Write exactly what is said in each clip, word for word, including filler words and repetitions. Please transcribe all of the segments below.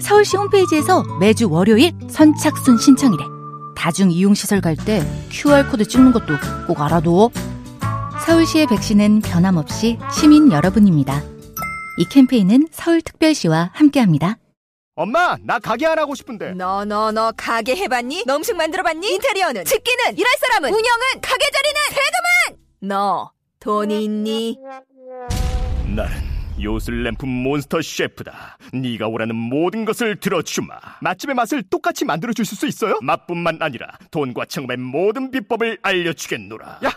서울시 홈페이지에서 매주 월요일 선착순 신청이래. 다중이용시설 갈 때 큐알코드 찍는 것도 꼭 알아둬. 서울시의 백신은 변함없이 시민 여러분입니다. 이 캠페인은 서울특별시와 함께합니다. 엄마, 나 가게 안 하고 싶은데. 너 너 너 가게 해봤니? 너 음식 만들어봤니? 인테리어는? 집기는? 일할 사람은? 운영은? 가게 자리는? 세금은? 너 돈이 있니? 나는 요슬램프 몬스터 셰프다. 네가 오라는 모든 것을 들어주마. 맛집의 맛을 똑같이 만들어주실 수 있어요? 맛뿐만 아니라 돈과 청음의 모든 비법을 알려주겠노라. 야하!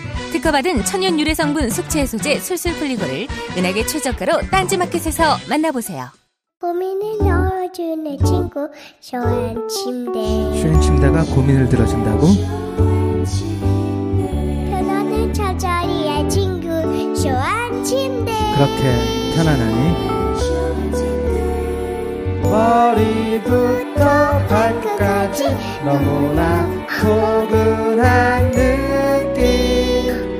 특허받은 천연 유래 성분 숙취 해소제 술술 풀리고를 은하계 최저가로 딴지마켓에서 만나보세요. 고민을 넣어주는 친구 쇼한 침대. 쇼한 침대가 고민을 들어준다고? 편안한 저자리의 친구 쇼한 침대. 그렇게 편안하니? 머리부터 발끝까지 너무나 포근한 느낌.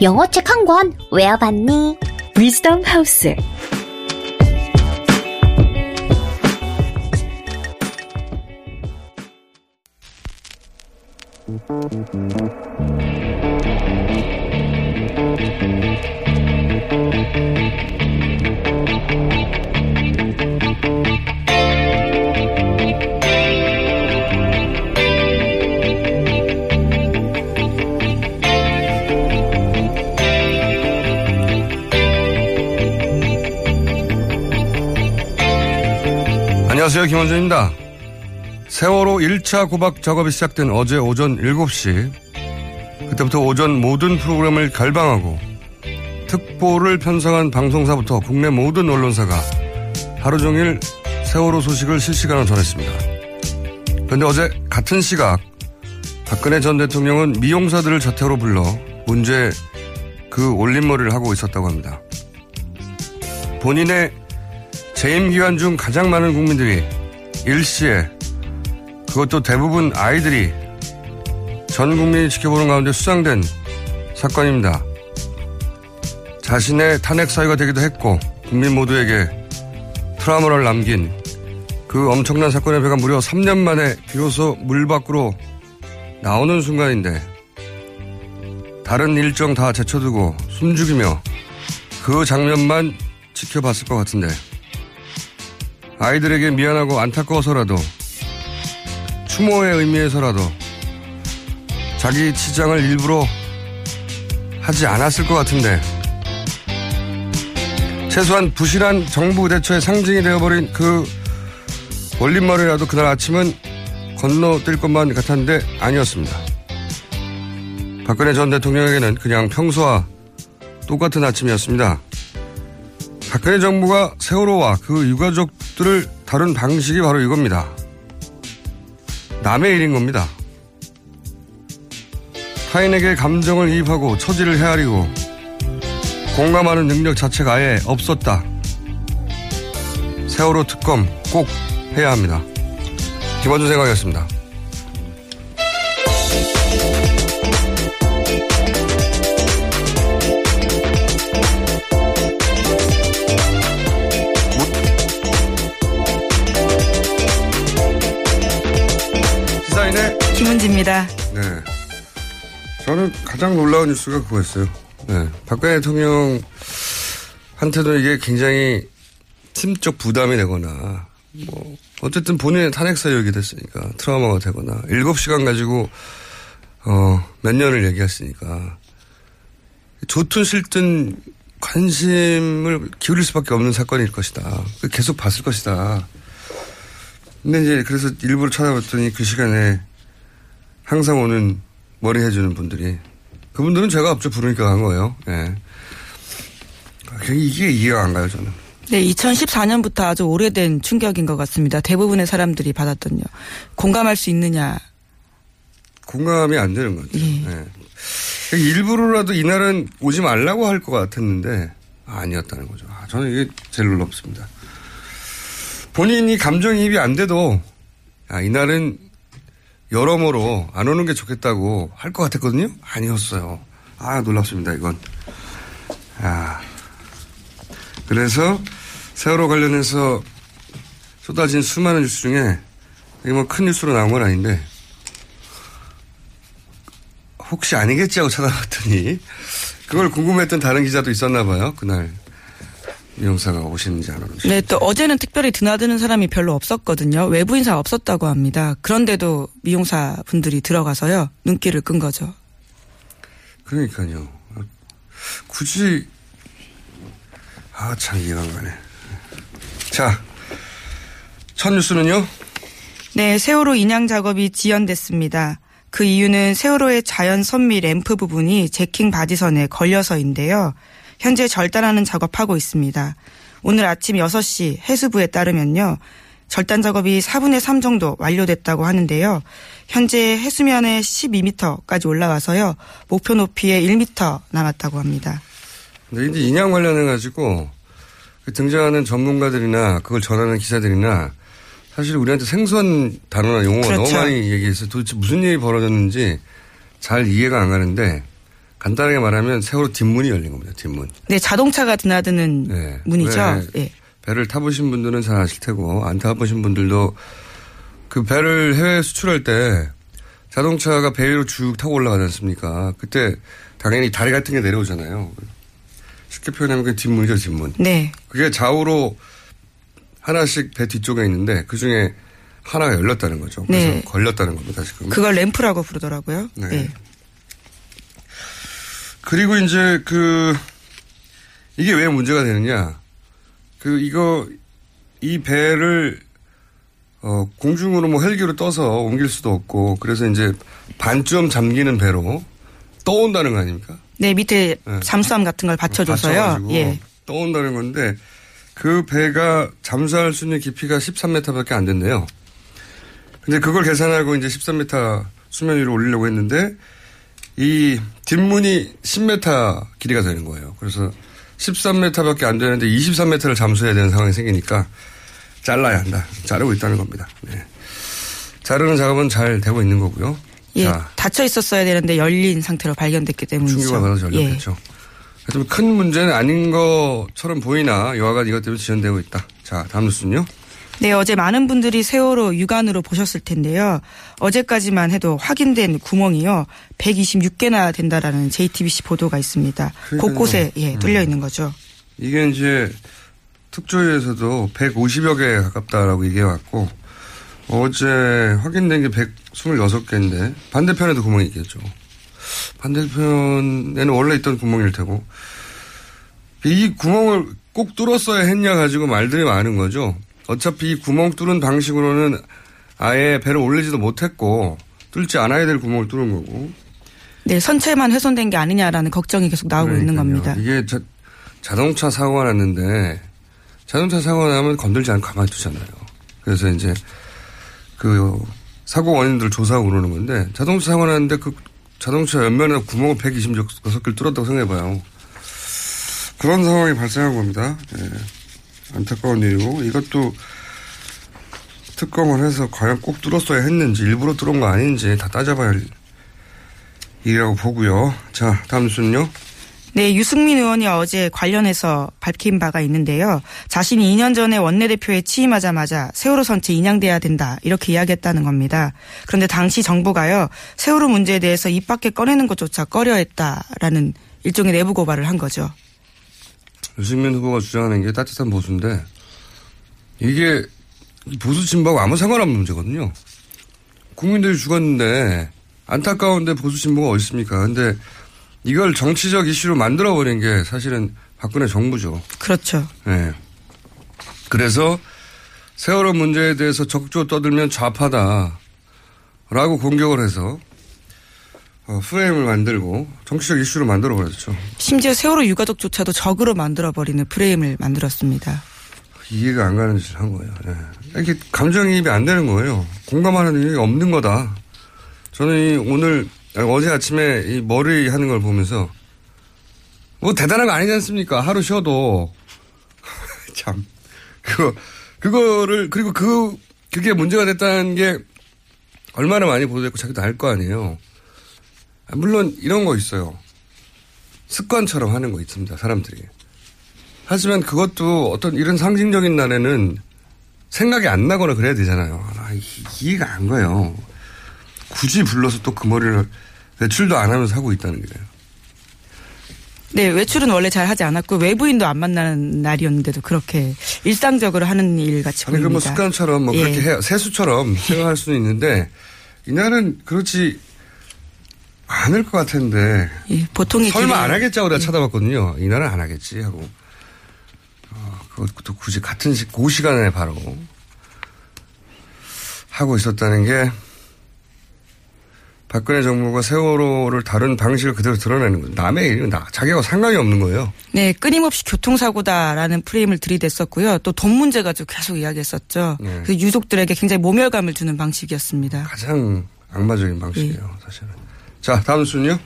영어책 한 권 외워봤니? 위즈덤 하우스. 안녕하세요, 김원준입니다. 세월호 일 차 구박 작업이 시작된 어제 오전 일곱 시, 그때부터 오전 모든 프로그램을 결방하고 특보를 편성한 방송사부터 국내 모든 언론사가 하루 종일 세월호 소식을 실시간으로 전했습니다. 그런데 어제 같은 시각 박근혜 전 대통령은 미용사들을 자택으로 불러 문제의 그 올림머리를 하고 있었다고 합니다. 본인의 재임 기간 중 가장 많은 국민들이 일시에, 그것도 대부분 아이들이, 전 국민이 지켜보는 가운데 수상된 사건입니다. 자신의 탄핵 사유가 되기도 했고 국민 모두에게 트라우마를 남긴 그 엄청난 사건의 배가 무려 삼 년 만에 비로소 물 밖으로 나오는 순간인데, 다른 일정 다 제쳐두고 숨죽이며 그 장면만 지켜봤을 것 같은데, 아이들에게 미안하고 안타까워서라도, 추모의 의미에서라도 자기 치장을 일부러 하지 않았을 것 같은데, 최소한 부실한 정부 대처의 상징이 되어버린 그 올림머리라도 그날 아침은 건너뛸 것만 같았는데 아니었습니다. 박근혜 전 대통령에게는 그냥 평소와 똑같은 아침이었습니다. 박근혜 정부가 세월호와 그 유가족들을 다룬 방식이 바로 이겁니다. 남의 일인 겁니다. 타인에게 감정을 이입하고 처지를 헤아리고 공감하는 능력 자체가 아예 없었다. 세월호 특검 꼭 해야 합니다. 김원준 생각이었습니다. 신은지입니다. 네. 저는 가장 놀라운 뉴스가 그거였어요. 네. 박근혜 대통령한테도 이게 굉장히 심적 부담이 되거나, 뭐, 어쨌든 본인의 탄핵 사유가 됐으니까, 트라우마가 되거나, 일곱 시간 가지고, 어, 몇 년을 얘기했으니까, 좋든 싫든 관심을 기울일 수밖에 없는 사건일 것이다. 계속 봤을 것이다. 근데 이제 그래서 일부러 찾아봤더니 그 시간에 항상 오는 머리 해주는 분들이, 그분들은 제가 앞쪽 부르니까 간 거예요. 예. 이게 이해가 안 가요, 저는. 네, 이천십사 년부터 아주 오래된 충격인 것 같습니다. 대부분의 사람들이 받았던요. 공감할 수 있느냐. 공감이 안 되는 거죠. 예. 예. 일부러라도 이날은 오지 말라고 할 것 같았는데 아니었다는 거죠. 아, 저는 이게 제일 놀랍습니다. 본인이 감정이입이 안 돼도 아, 이날은 여러모로 안 오는 게 좋겠다고 할 것 같았거든요. 아니었어요. 아, 놀랍습니다, 이건. 아, 그래서 세월호 관련해서 쏟아진 수많은 뉴스 중에 이게 뭐 큰 뉴스로 나온 건 아닌데 혹시 아니겠지 하고 찾아봤더니 그걸 궁금했던 다른 기자도 있었나 봐요. 그날 미용사가 오시는지 안 오시는지. 네, 또 어제는 특별히 드나드는 사람이 별로 없었거든요. 외부 인사 없었다고 합니다. 그런데도 미용사 분들이 들어가서요. 눈길을 끈 거죠. 그러니까요. 굳이 아, 참 이해가 안 가네. 자, 첫 뉴스는요? 네, 세월호 인양 작업이 지연됐습니다. 그 이유는 세월호의 자연 선미 램프 부분이 제킹 바지선에 걸려서인데요. 현재 절단하는 작업하고 있습니다. 오늘 아침 여섯 시 해수부에 따르면요. 절단 작업이 사분의 삼 정도 완료됐다고 하는데요. 현재 해수면에 십이 미터까지 올라와서요. 목표 높이에 일 미터 남았다고 합니다. 그런데 인양 관련해가지고 등장하는 전문가들이나 그걸 전하는 기사들이나 사실 우리한테 생소한 단어나 용어가 그렇죠. 너무 많이 얘기했어요. 도대체 무슨 일이 벌어졌는지 잘 이해가 안 가는데 간단하게 말하면 세월호 뒷문이 열린 겁니다. 뒷문. 네. 자동차가 드나드는 네. 문이죠. 네. 배를 타보신 분들은 잘 아실 테고 안 타보신 분들도 그 배를 해외에 수출할 때 자동차가 배 위로 쭉 타고 올라가지 않습니까. 그때 당연히 다리 같은 게 내려오잖아요. 쉽게 표현하면 그게 뒷문이죠. 뒷문. 네. 그게 좌우로 하나씩 배 뒤쪽에 있는데 그중에 하나가 열렸다는 거죠. 그래서 네. 걸렸다는 겁니다. 지금. 그걸 램프라고 부르더라고요. 네. 네. 그리고 이제 그 이게 왜 문제가 되느냐. 그 이거 이 배를 어 공중으로 뭐 헬기로 떠서 옮길 수도 없고 그래서 이제 반쯤 잠기는 배로 떠온다는 거 아닙니까? 네. 밑에 네. 잠수함 같은 걸 받쳐줘서요. 받쳐가지고 예. 떠온다는 건데 그 배가 잠수할 수 있는 깊이가 십삼 미터밖에 안 된대요. 근데 그걸 계산하고 이제 십삼 미터 수면 위로 올리려고 했는데 이 뒷문이 십 미터 길이가 되는 거예요. 그래서 십삼 미터밖에 안 되는데 이십삼 미터를 잠수해야 되는 상황이 생기니까 잘라야 한다. 자르고 있다는 겁니다. 네. 자르는 작업은 잘 되고 있는 거고요. 예, 자, 닫혀 있었어야 되는데 열린 상태로 발견됐기 때문이죠. 충격을 받아서 열렸겠죠. 예. 좀 큰 문제는 아닌 것처럼 보이나 여하간 이것 때문에 지연되고 있다. 자, 다음 뉴스는요? 네, 어제 많은 분들이 세월호 육안으로 보셨을 텐데요. 어제까지만 해도 확인된 구멍이요. 백이십육 개나 된다라는 제이티비씨 보도가 있습니다. 그러니까요. 곳곳에 예, 뚫려 음. 있는 거죠. 이게 이제 특조위에서도 백오십여 개에 가깝다라고 얘기해왔고 어제 확인된 게 백이십육 개인데 반대편에도 구멍이 있겠죠. 반대편에는 원래 있던 구멍일 테고 이 구멍을 꼭 뚫었어야 했냐 가지고 말들이 많은 거죠. 어차피 이 구멍 뚫은 방식으로는 아예 배를 올리지도 못했고 뚫지 않아야 될 구멍을 뚫은 거고. 네, 선체만 훼손된 게 아니냐라는 걱정이 계속 나오고 그러니까요. 있는 겁니다. 이게 자, 자동차 사고가 났는데 자동차 사고가 나면 건들지 않고 가만히 두잖아요. 그래서 이제 그 사고 원인들을 조사하고 그러는 건데 자동차 사고가 났는데 그 자동차 옆면에 구멍을 백이십육 개를 뚫었다고 생각해봐요. 그런 상황이 발생한 겁니다. 네. 안타까운 일이고 이것도 특검을 해서 과연 꼭 뚫었어야 했는지 일부러 뚫은 거 아닌지 다 따져봐야 할 일이라고 보고요. 자, 다음 순요. 네, 유승민 의원이 어제 관련해서 밝힌 바가 있는데요. 자신이 이 년 전에 원내대표에 취임하자마자 세월호 선체 인양돼야 된다 이렇게 이야기했다는 겁니다. 그런데 당시 정부가요, 세월호 문제에 대해서 입 밖에 꺼내는 것조차 꺼려했다라는 일종의 내부 고발을 한 거죠. 유승민 후보가 주장하는 게 따뜻한 보수인데 이게 보수 진보하고 아무 상관없는 문제거든요. 국민들이 죽었는데 안타까운데 보수 진보가 어디 있습니까? 그런데 이걸 정치적 이슈로 만들어버린 게 사실은 박근혜 정부죠. 그렇죠. 네. 그래서 세월호 문제에 대해서 적조 떠들면 좌파다라고 공격을 해서 프레임을 만들고 정치적 이슈로 만들어버렸죠. 심지어 세월호 유가족조차도 적으로 만들어버리는 프레임을 만들었습니다. 이해가 안 가는 짓을 한 거예요. 네. 이렇게 감정이입이 안 되는 거예요. 공감하는 능력이 없는 거다. 저는 이 오늘 어제 아침에 이 머리 하는 걸 보면서 뭐 대단한 거 아니지 않습니까? 하루 쉬어도 참 그거 그거를 그리고 그 그게 문제가 됐다는 게 얼마나 많이 보도됐고 자기도 알 거 아니에요. 물론 이런 거 있어요. 습관처럼 하는 거 있습니다, 사람들이. 하지만 그것도 어떤 이런 상징적인 날에는 생각이 안 나거나 그래야 되잖아요. 아, 이해가 안 가요. 굳이 불러서 또 그 머리를 외출도 안 하면서 하고 있다는 거예요. 네, 외출은 원래 잘 하지 않았고 외부인도 안 만나는 날이었는데도 그렇게 일상적으로 하는 일 같이 보입니다. 아니, 그 뭐 습관처럼 뭐 예. 그렇게 해요. 세수처럼 생각할 수는 있는데 이날은 그렇지 않을 것 같은데. 예, 보통이 설마 기능... 안 하겠지 하고 내가 예. 찾아봤거든요. 이날은 안 하겠지 하고. 어, 그것도 굳이 같은 시, 그 시간에 바로 하고 있었다는 게 박근혜 정부가 세월호를 다른 방식을 그대로 드러내는 거예요. 남의 일은 나, 자기하고 상관이 없는 거예요. 네, 끊임없이 교통사고다라는 프레임을 들이댔었고요. 또 돈 문제 가지고 계속 이야기했었죠. 네. 그 유족들에게 굉장히 모멸감을 주는 방식이었습니다. 가장 악마적인 방식이에요. 네. 사실은. 자, 다음 순요.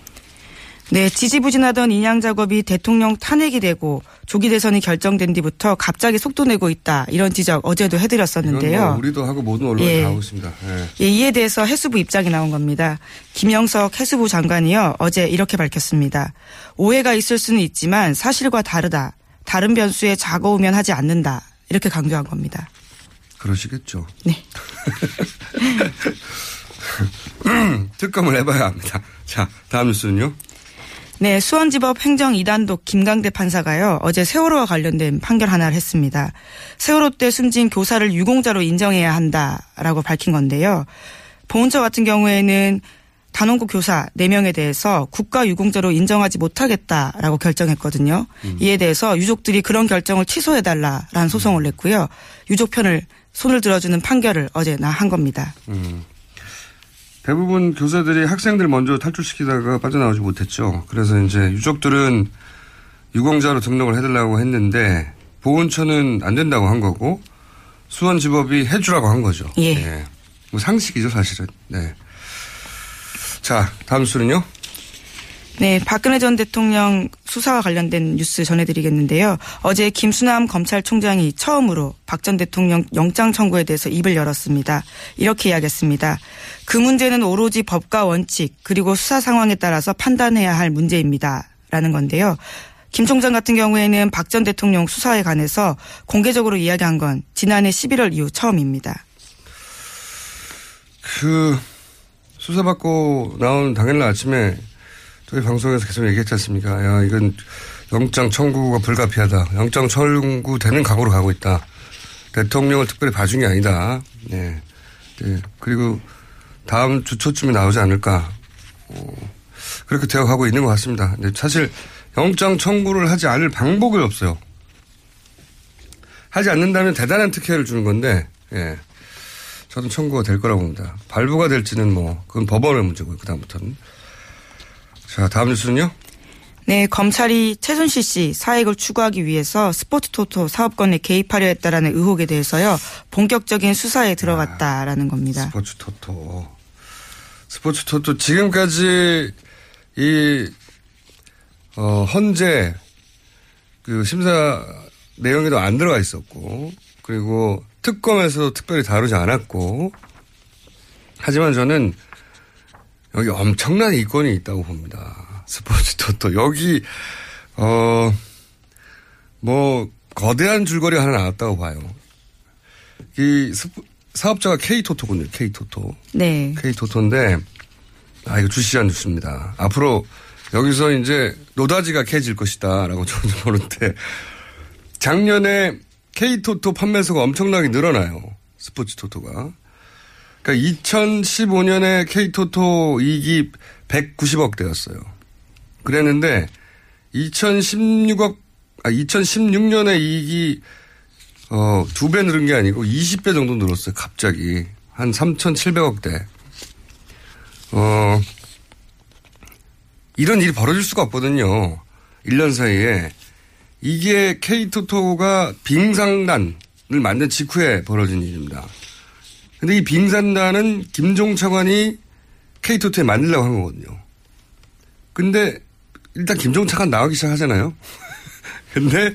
네, 지지부진하던 인양 작업이 대통령 탄핵이 되고 조기 대선이 결정된 뒤부터 갑자기 속도 내고 있다 이런 지적 어제도 해드렸었는데요. 이건 뭐 우리도 하고 모든 언론이 예. 다 하고 있습니다. 예. 예, 이에 대해서 해수부 입장이 나온 겁니다. 김영석 해수부 장관이요, 어제 이렇게 밝혔습니다. 오해가 있을 수는 있지만 사실과 다르다. 다른 변수에 좌고우면 하지 않는다. 이렇게 강조한 겁니다. 그러시겠죠. 네. 특검을 해봐야 합니다. 자, 다음 뉴스는요. 네, 수원지법 행정 이 단독 김강대 판사가요, 어제 세월호와 관련된 판결 하나를 했습니다. 세월호 때 숨진 교사를 유공자로 인정해야 한다라고 밝힌 건데요. 보훈처 같은 경우에는 단원고 교사 네 명에 대해서 국가 유공자로 인정하지 못하겠다라고 결정했거든요. 음. 이에 대해서 유족들이 그런 결정을 취소해달라라는 소송을 냈고요. 유족 편을 손을 들어주는 판결을 어제 한 겁니다. 음. 대부분 교사들이 학생들 먼저 탈출시키다가 빠져나오지 못했죠. 그래서 이제 유족들은 유공자로 등록을 해달라고 했는데 보훈처는 안 된다고 한 거고 수원지법이 해주라고 한 거죠. 예. 네. 뭐 상식이죠, 사실은. 네. 자, 다음 수는요. 네, 박근혜 전 대통령 수사와 관련된 뉴스 전해드리겠는데요. 어제 김수남 검찰총장이 처음으로 박 전 대통령 영장 청구에 대해서 입을 열었습니다. 이렇게 이야기했습니다. 그 문제는 오로지 법과 원칙 그리고 수사 상황에 따라서 판단해야 할 문제입니다. 라는 건데요. 김 총장 같은 경우에는 박 전 대통령 수사에 관해서 공개적으로 이야기한 건 지난해 십일월 이후 처음입니다. 그 수사받고 나온 당일날 아침에 저희 방송에서 계속 얘기했지 않습니까? 야, 이건 영장 청구가 불가피하다. 영장 청구되는 각오로 가고 있다. 대통령을 특별히 봐준 게 아니다. 네. 네. 그리고 다음 주 초쯤에 나오지 않을까. 어, 그렇게 되어가고 있는 것 같습니다. 근데 사실 영장 청구를 하지 않을 방법이 없어요. 하지 않는다면 대단한 특혜를 주는 건데, 예. 저는 청구가 될 거라고 봅니다. 발부가 될지는 뭐, 그건 법원의 문제고요. 그다음부터는. 자, 다음 뉴스는요? 네, 검찰이 최순실 씨 사익을 추구하기 위해서 스포츠 토토 사업권에 개입하려 했다라는 의혹에 대해서요, 본격적인 수사에 들어갔다라는 겁니다. 스포츠 토토. 스포츠 토토. 지금까지 이, 어, 헌재, 그 심사 내용에도 안 들어가 있었고, 그리고 특검에서도 특별히 다루지 않았고, 하지만 저는 여기 엄청난 이권이 있다고 봅니다. 스포츠 토토. 여기 어, 뭐 거대한 줄거리 하나 나왔다고 봐요. 이 사업자가 K토토군요. K토토. 네. K토토인데 아 이거 주시한 뉴스입니다. 앞으로 여기서 이제 노다지가 캐질 것이다라고 저는 모르는데 작년에 K토토 판매수가 엄청나게 늘어나요. 스포츠 토토가. 그러니까 이천십오 년에 K토토 이익이 백구십억 대였어요. 그랬는데 이천십육억, 아, 이천십육 년에 이익이 어, 두 배 늘은 게 아니고 이십 배 정도 늘었어요. 갑자기. 한 삼천칠백억 대. 어, 이런 일이 벌어질 수가 없거든요. 일 년 사이에. 이게 K토토가 빙상단을 만든 직후에 벌어진 일입니다. 근데 이 빙상단은 김종 차관이 K토토에 만들려고 한 거거든요. 근데 일단 김종 차관 나오기 시작하잖아요. 근데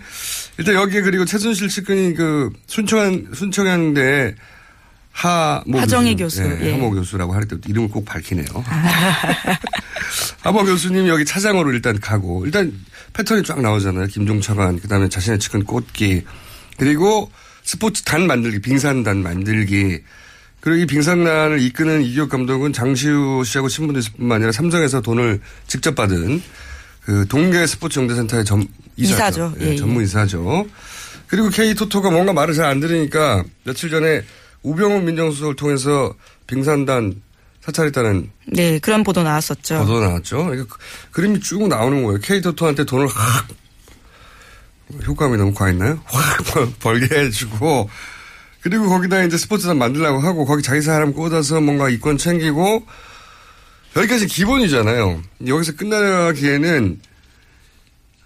일단 여기에 그리고 최순실 측근인 그 순천, 순천향대 하, 뭐 하정희 교수. 교수. 네, 예. 하모 교수라고 할 때부터 이름을 꼭 밝히네요. 하모 교수님이 여기 차장으로 일단 가고, 일단 패턴이 쫙 나오잖아요. 김종차관, 그 다음에 자신의 측근 꽂기, 그리고 스포츠 단 만들기, 빙산단 만들기, 그리고 이 빙산단을 이끄는 이규혁 감독은 장시우 씨하고 친분들 뿐만 아니라 삼성에서 돈을 직접 받은 그 동계 스포츠 영대센터의 전, 이사죠. 이사죠. 예, 예. 전문 이사죠. 그리고 K토토가 뭔가 말을 잘 안 들으니까 며칠 전에 우병훈 민정수석을 통해서 빙산단 사찰했다는. 네, 그런 보도 나왔었죠. 보도 나왔죠. 그러니까 그림이 쭉 나오는 거예요. K토토한테 돈을 확, 효과음이 너무 과했나요? 확 벌게 해주고, 그리고 거기다 이제 스포츠단 만들려고 하고, 거기 자기 사람 꽂아서 뭔가 이권 챙기고, 여기까지 기본이잖아요. 여기서 끝나기에는,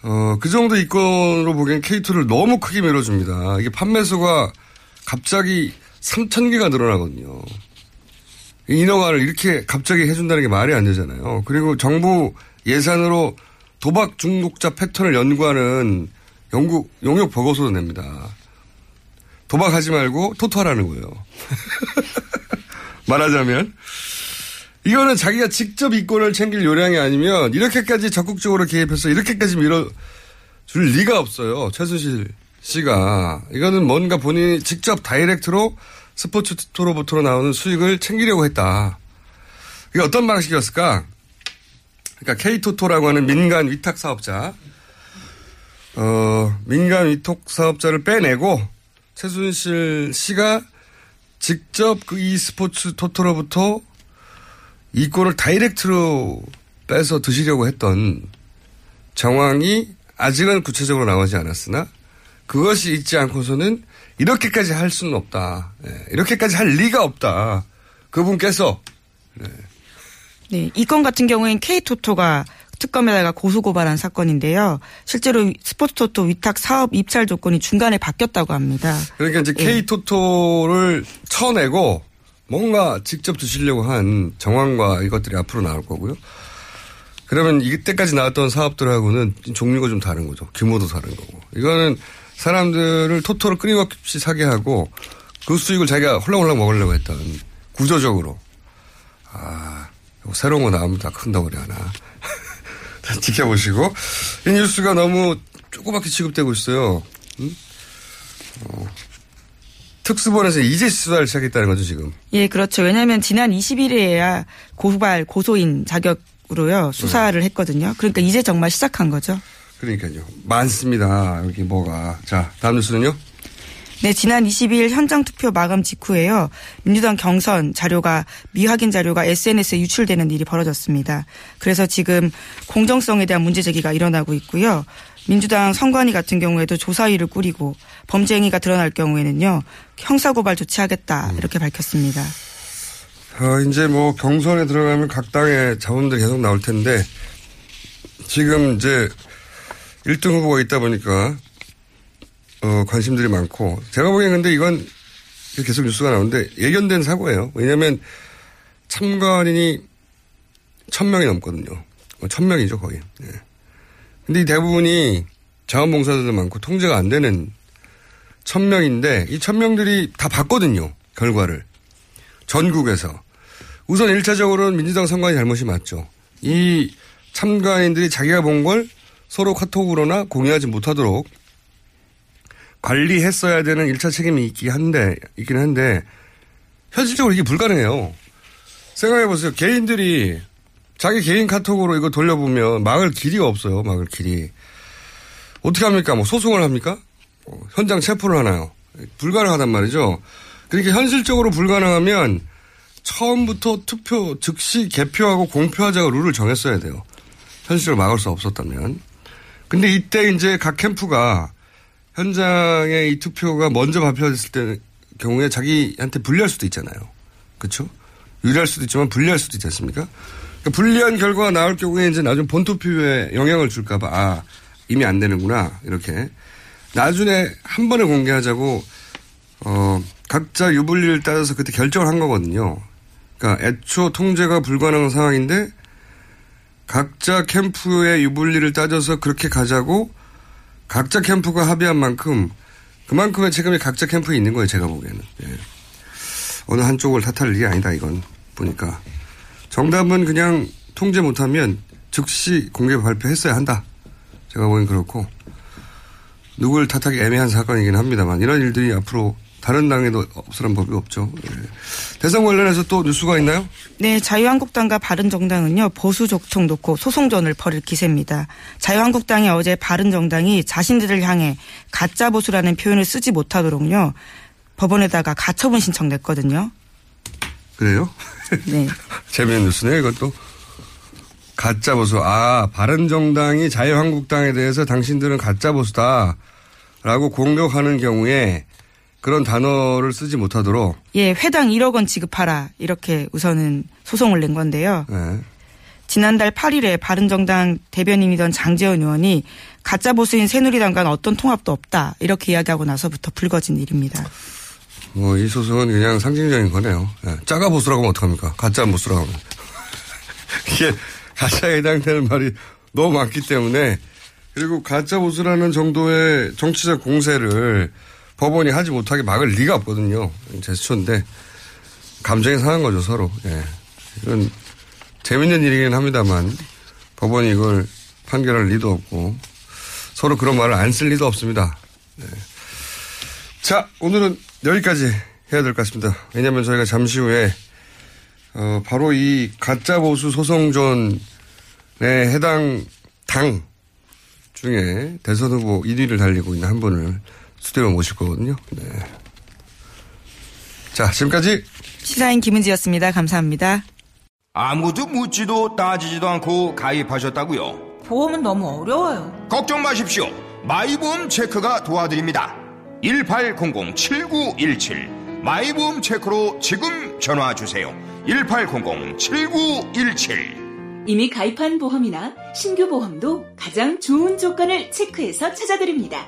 어, 그 정도 이권으로 보기엔 K2를 너무 크게 밀어줍니다. 이게 판매수가 갑자기 삼천 개가 늘어나거든요. 인허가를 이렇게 갑자기 해준다는 게 말이 안 되잖아요. 그리고 정부 예산으로 도박 중독자 패턴을 연구하는 연구, 용역 보고서도 냅니다. 도박하지 말고 토토하라는 거예요. 말하자면. 이거는 자기가 직접 이권을 챙길 요량이 아니면 이렇게까지 적극적으로 개입해서 이렇게까지 밀어줄 리가 없어요. 최순실 씨가. 이거는 뭔가 본인이 직접 다이렉트로 스포츠 토로부터 나오는 수익을 챙기려고 했다. 이게 어떤 방식이었을까? 그러니까 K토토라고 하는 민간 위탁 사업자, 어, 민간 위탁 사업자를 빼내고 최순실 씨가 직접 그 이 스포츠 토토로부터 이권을 다이렉트로 빼서 드시려고 했던 정황이 아직은 구체적으로 나오지 않았으나 그것이 있지 않고서는 이렇게까지 할 수는 없다. 네. 이렇게까지 할 리가 없다. 그분께서. 네. 네, 이 건 같은 경우엔 K토토가 특검에다가 고소고발한 사건인데요. 실제로 스포츠토토 위탁 사업 입찰 조건이 중간에 바뀌었다고 합니다. 그러니까 이제 네. K토토를 쳐내고 뭔가 직접 드시려고 한 정황과 이것들이 앞으로 나올 거고요. 그러면 이때까지 나왔던 사업들하고는 종류가 좀 다른 거죠. 규모도 다른 거고. 이거는 사람들을 토토로 끊임없이 사게 하고 그 수익을 자기가 홀랑홀랑 먹으려고 했던 구조적으로. 아, 새로운 거 나옵니다. 큰 덩어리 하나. 지켜보시고. 이 뉴스가 너무 조그맣게 취급되고 있어요. 응? 어. 특수본에서 이제 수사를 시작했다는 거죠, 지금. 예, 그렇죠. 왜냐하면 지난 이십일 일에야 고발, 고소인 자격으로요, 수사를 네. 했거든요. 그러니까 이제 정말 시작한 거죠. 그러니까요. 많습니다. 여기 뭐가. 자, 다음 뉴스는요? 네, 지난 이십이 일 현장 투표 마감 직후에요. 민주당 경선 자료가, 미확인 자료가 에스엔에스에 유출되는 일이 벌어졌습니다. 그래서 지금 공정성에 대한 문제 제기가 일어나고 있고요. 민주당 선관위 같은 경우에도 조사위를 꾸리고 범죄 행위가 드러날 경우에는요. 형사고발 조치하겠다 음. 이렇게 밝혔습니다. 어, 이제 뭐 경선에 들어가면 각 당의 자원들 계속 나올 텐데 지금 이제 일 등 후보가 있다 보니까 어, 관심들이 많고 제가 보기엔 근데 이건 계속 뉴스가 나오는데 예견된 사고예요. 왜냐하면 참관인이 천 명이 넘거든요. 천 명이죠 거의. 네. 근데 대부분이 자원봉사자도 많고 통제가 안 되는 천 명인데 이 천 명들이 다 봤거든요. 결과를. 전국에서. 우선 일 차적으로는 민주당 선관위 잘못이 맞죠. 이 참관인들이 자기가 본 걸 서로 카톡으로나 공유하지 못하도록 관리했어야 되는 일차 책임이 있긴 한데, 있긴 한데, 현실적으로 이게 불가능해요. 생각해보세요. 개인들이 자기 개인 카톡으로 이거 돌려보면 막을 길이가 없어요. 막을 길이. 어떻게 합니까? 뭐 소송을 합니까? 어, 현장 체포를 하나요? 불가능하단 말이죠. 그러니까 현실적으로 불가능하면 처음부터 투표 즉시 개표하고 공표하자고 룰을 정했어야 돼요. 현실을 막을 수 없었다면. 근데 이때 이제 각 캠프가 현장의 이 투표가 먼저 발표됐을 때 경우에 자기한테 불리할 수도 있잖아요. 그렇죠? 유리할 수도 있지만 불리할 수도 있지 않습니까? 그러니까 불리한 결과가 나올 경우에 이제 나중 본투표에 영향을 줄까 봐 아, 이미 안 되는구나. 이렇게. 나중에 한 번에 공개하자고 어, 각자 유불리를 따져서 그때 결정을 한 거거든요. 그러니까 애초 통제가 불가능한 상황인데 각자 캠프의 유불리를 따져서 그렇게 가자고 각자 캠프가 합의한 만큼 그만큼의 책임이 각자 캠프에 있는 거예요. 제가 보기에는. 예. 어느 한쪽을 탓할 일이 아니다. 이건 보니까. 정답은 그냥 통제 못하면 즉시 공개 발표했어야 한다. 제가 보기엔 그렇고. 누굴 탓하기 애매한 사건이긴 합니다만 이런 일들이 앞으로 다른 당에도 없으란 법이 없죠. 예. 대선 관련해서 또 뉴스가 있나요? 네. 자유한국당과 바른정당은요. 보수 적청 놓고 소송전을 벌일 기세입니다. 자유한국당이 어제 바른정당이 자신들을 향해 가짜 보수라는 표현을 쓰지 못하도록요. 법원에다가 가처분 신청 냈거든요. 그래요? 네. 재미있는 뉴스네요. 이것도. 가짜 보수. 아, 바른정당이 자유한국당에 대해서 당신들은 가짜 보수다라고 공격하는 경우에 그런 단어를 쓰지 못하도록. 예, 회당 일억 원 지급하라. 이렇게 우선은 소송을 낸 건데요. 네. 지난달 팔일에 바른정당 대변인이던 장제원 의원이 가짜 보수인 새누리당과는 어떤 통합도 없다. 이렇게 이야기하고 나서부터 불거진 일입니다. 뭐, 이 소송은 그냥 상징적인 거네요. 네. 짜가 보수라고 하면 어떡합니까? 가짜 보수라고 하면. 이게 가짜에 해당되는 말이 너무 많기 때문에. 그리고 가짜 보수라는 정도의 정치적 공세를 법원이 하지 못하게 막을 리가 없거든요. 제스처인데 감정이 상한 거죠 서로. 예. 이건 재밌는 일이긴 합니다만 법원이 이걸 판결할 리도 없고 서로 그런 말을 안 쓸 리도 없습니다. 예. 자, 오늘은 여기까지 해야 될 것 같습니다. 왜냐하면 저희가 잠시 후에 어, 바로 이 가짜 보수 소송전에 해당 당 중에 대선 후보 일 위를 달리고 있는 한 분을 스튜디오 모실 거거든요. 네. 자, 지금까지 시사인 김은지였습니다. 감사합니다. 아무도 묻지도 따지지도 않고 가입하셨다고요? 보험은 너무 어려워요. 걱정 마십시오. 마이보험 체크가 도와드립니다. 일팔공공 칠구일칠 마이보험 체크로 지금 전화주세요. 일팔공공 칠구일칠. 이미 가입한 보험이나 신규 보험도 가장 좋은 조건을 체크해서 찾아드립니다.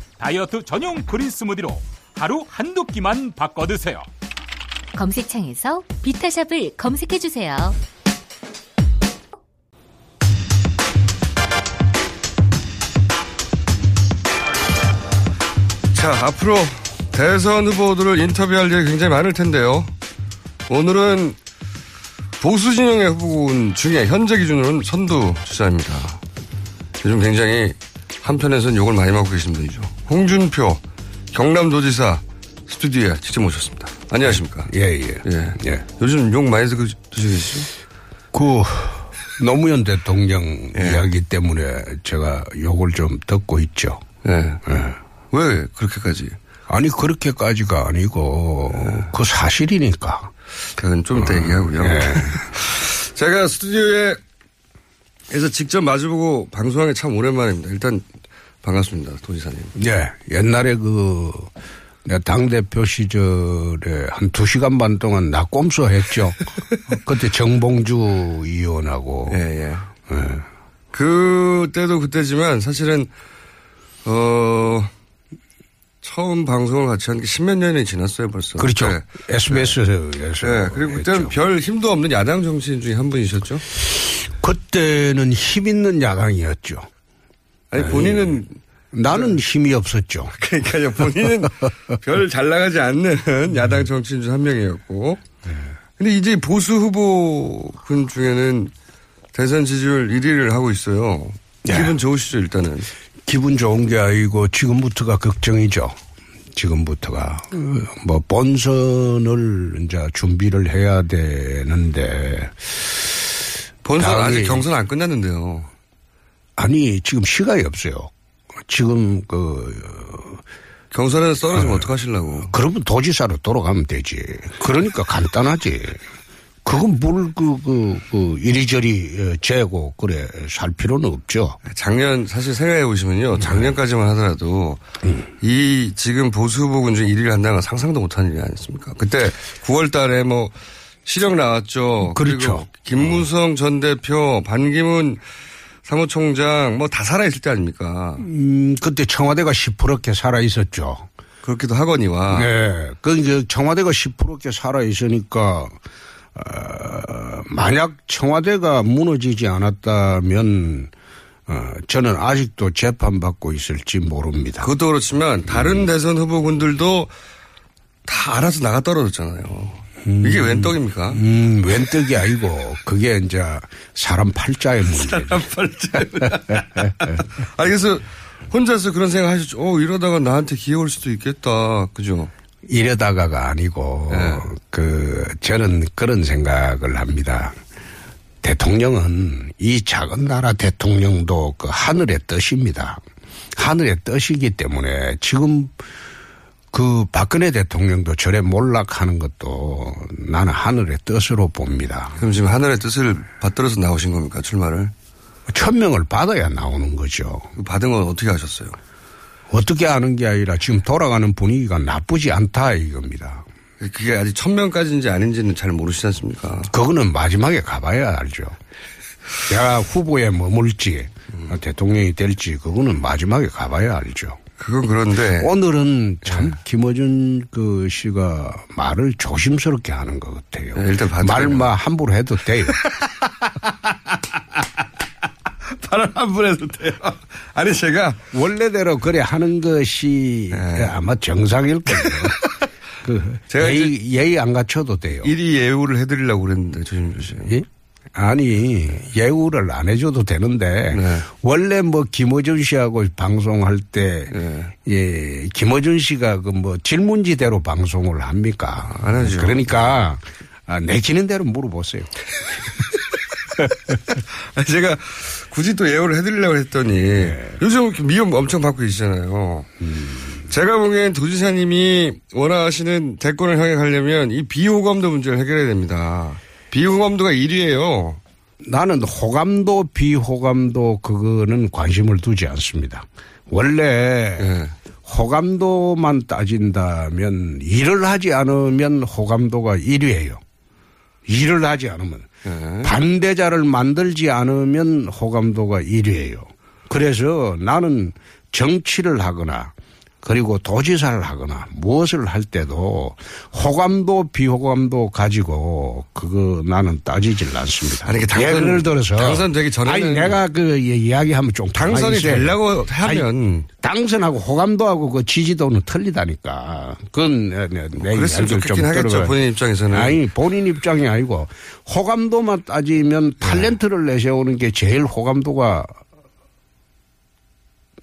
다이어트 전용 그린 스무디로 하루 한두 끼만 바꿔 드세요. 검색창에서 비타샵을 검색해 주세요. 자, 앞으로 대선 후보들을 인터뷰할 일이 굉장히 많을 텐데요. 오늘은 보수 진영의 후보군 중에 현재 기준으로는 선두 주자입니다. 요즘 굉장히 한편에서는 욕을 많이 먹고 계신 분이죠. 홍준표 경남도지사 스튜디오에 직접 모셨습니다. 안녕하십니까? 예예. 예. 예. 예. 요즘 욕 많이 드시고 계시죠? 그 노무현 대통령 예. 이야기 때문에 제가 욕을 좀 듣고 있죠. 예. 예. 왜 그렇게까지? 아니 그렇게까지가 아니고 예. 그 사실이니까. 그건 좀 이따 어. 얘기하고요. 예. 제가 스튜디오에 에서 직접 마주보고 방송하는 게 참 오랜만입니다. 일단 반갑습니다, 도지사님. 예. 옛날에 그 내 당대표 시절에 한 두 시간 반 동안 나 꼼수 했죠. 그때 정봉주 의원하고. 예, 예. 예. 그때도 그때지만 사실은, 어, 처음 방송을 같이 한 게 십몇 년이 지났어요, 벌써. 그렇죠. 네. 에스비에스에서. 네. 그리고 그때는 별 힘도 없는 야당 정치인 중에 한 분이셨죠? 그때는 힘 있는 야당이었죠. 아니, 본인은. 에이. 나는 힘이 없었죠. 그러니까요. 본인은 별 잘 나가지 않는 야당 정치인 중 한 명이었고. 네. 근데 이제 보수 후보군 중에는 대선 지지율 일 위를 하고 있어요. 네. 기분 좋으시죠, 일단은? 기분 좋은 게 아니고 지금부터가 걱정이죠. 지금부터가. 뭐 본선을 이제 준비를 해야 되는데. 본선 아직 경선 안 끝났는데요. 아니, 지금 시간이 없어요. 지금 그 경선에서 떨어지면 어, 어떡하시려고. 그러면 도지사로 돌아가면 되지. 그러니까 간단하지. 그건 뭘 그, 그, 그 이리저리 재고 그래 살 필요는 없죠. 작년 사실 생각해 보시면요. 작년까지만 하더라도 음. 이 지금 보수 후보군 중 일 위를 한다는 건 상상도 못한 일이 아니었습니까. 그때 구월 달에 뭐 실형 나왔죠. 그렇죠. 김무성 전 대표, 반기문 사무총장 뭐 다 살아있을 때 아닙니까? 음, 그때 청와대가 시퍼렇게 살아있었죠. 그렇기도 하거니와. 네. 그 이제 청와대가 시퍼렇게 살아있으니까 어, 만약 청와대가 무너지지 않았다면 어, 저는 아직도 재판받고 있을지 모릅니다. 그것도 그렇지만 다른 음. 대선 후보군들도 다 알아서 나가 떨어졌잖아요. 음, 이게 웬 떡입니까? 음, 웬 떡이 아니고, 그게 이제 사람 팔자의 문제. 사람 팔자의 문제. 아니, 그래서 혼자서 그런 생각 하셨죠. 어, 이러다가 나한테 기회 올 수도 있겠다. 그죠? 이러다가가 아니고, 네. 그, 저는 그런 생각을 합니다. 대통령은 이 작은 나라 대통령도 그 하늘의 뜻입니다. 하늘의 뜻이기 때문에 지금 그 박근혜 대통령도 절에 몰락하는 것도 나는 하늘의 뜻으로 봅니다. 그럼 지금 하늘의 뜻을 받들어서 나오신 겁니까, 출마를? 천명을 받아야 나오는 거죠. 받은 건 어떻게 하셨어요? 어떻게 아는 게 아니라 지금 돌아가는 분위기가 나쁘지 않다 이겁니다. 그게 아직 천명까지인지 아닌지는 잘 모르시지 않습니까? 그거는 마지막에 가봐야 알죠. 내가 후보에 머물지 음. 대통령이 될지 그거는 마지막에 가봐야 알죠. 그건 그런데. 오늘은 참 네. 김어준 그 씨가 말을 조심스럽게 하는 것 같아요. 네, 일단 말만 함부로 해도 돼요. 말을 함부로 해도 돼요. 아니 제가. 원래대로 그래 하는 것이 네. 아마 정상일 거예요. 그 제가 예의, 예의 안 갖춰도 돼요. 일이 예우를 해드리려고 그랬는데 조심조 씨. 예? 아니 예우를 안 해줘도 되는데 네. 원래 뭐 김어준 씨하고 방송할 때 네. 예, 김어준 씨가 그 뭐 질문지대로 방송을 합니까? 안 하죠. 그러니까 아, 내키는 대로 물어보세요. 제가 굳이 또 예우를 해드리려고 했더니 네. 요즘 미움 엄청 받고 계시잖아요. 음. 제가 보기엔 도지사님이 원하시는 대권을 향해 가려면 이 비호감도 문제를 해결해야 됩니다. 비호감도가 일 위예요. 나는 호감도 비호감도 그거는 관심을 두지 않습니다. 원래 네. 호감도만 따진다면 일을 하지 않으면 호감도가 일 위예요. 일을 하지 않으면. 네. 반대자를 만들지 않으면 호감도가 일 위예요. 그래서 나는 정치를 하거나 그리고 도지사를 하거나 무엇을 할 때도 호감도 비호감도 가지고 그거 나는 따지질 않습니다. 아니, 당선, 예를 들어서 당선되기 전에 아니 내가 그 이야기하면 좀 당선이 되려고 하면 아니, 당선하고 호감도하고 그 지지도는 틀리다니까. 그건 내, 내 그랬으면 좋겠긴 하겠죠. 본인 입장에서는. 아니 본인 입장이 아니고 호감도만 따지면 탤런트를 네. 내세우는 게 제일 호감도가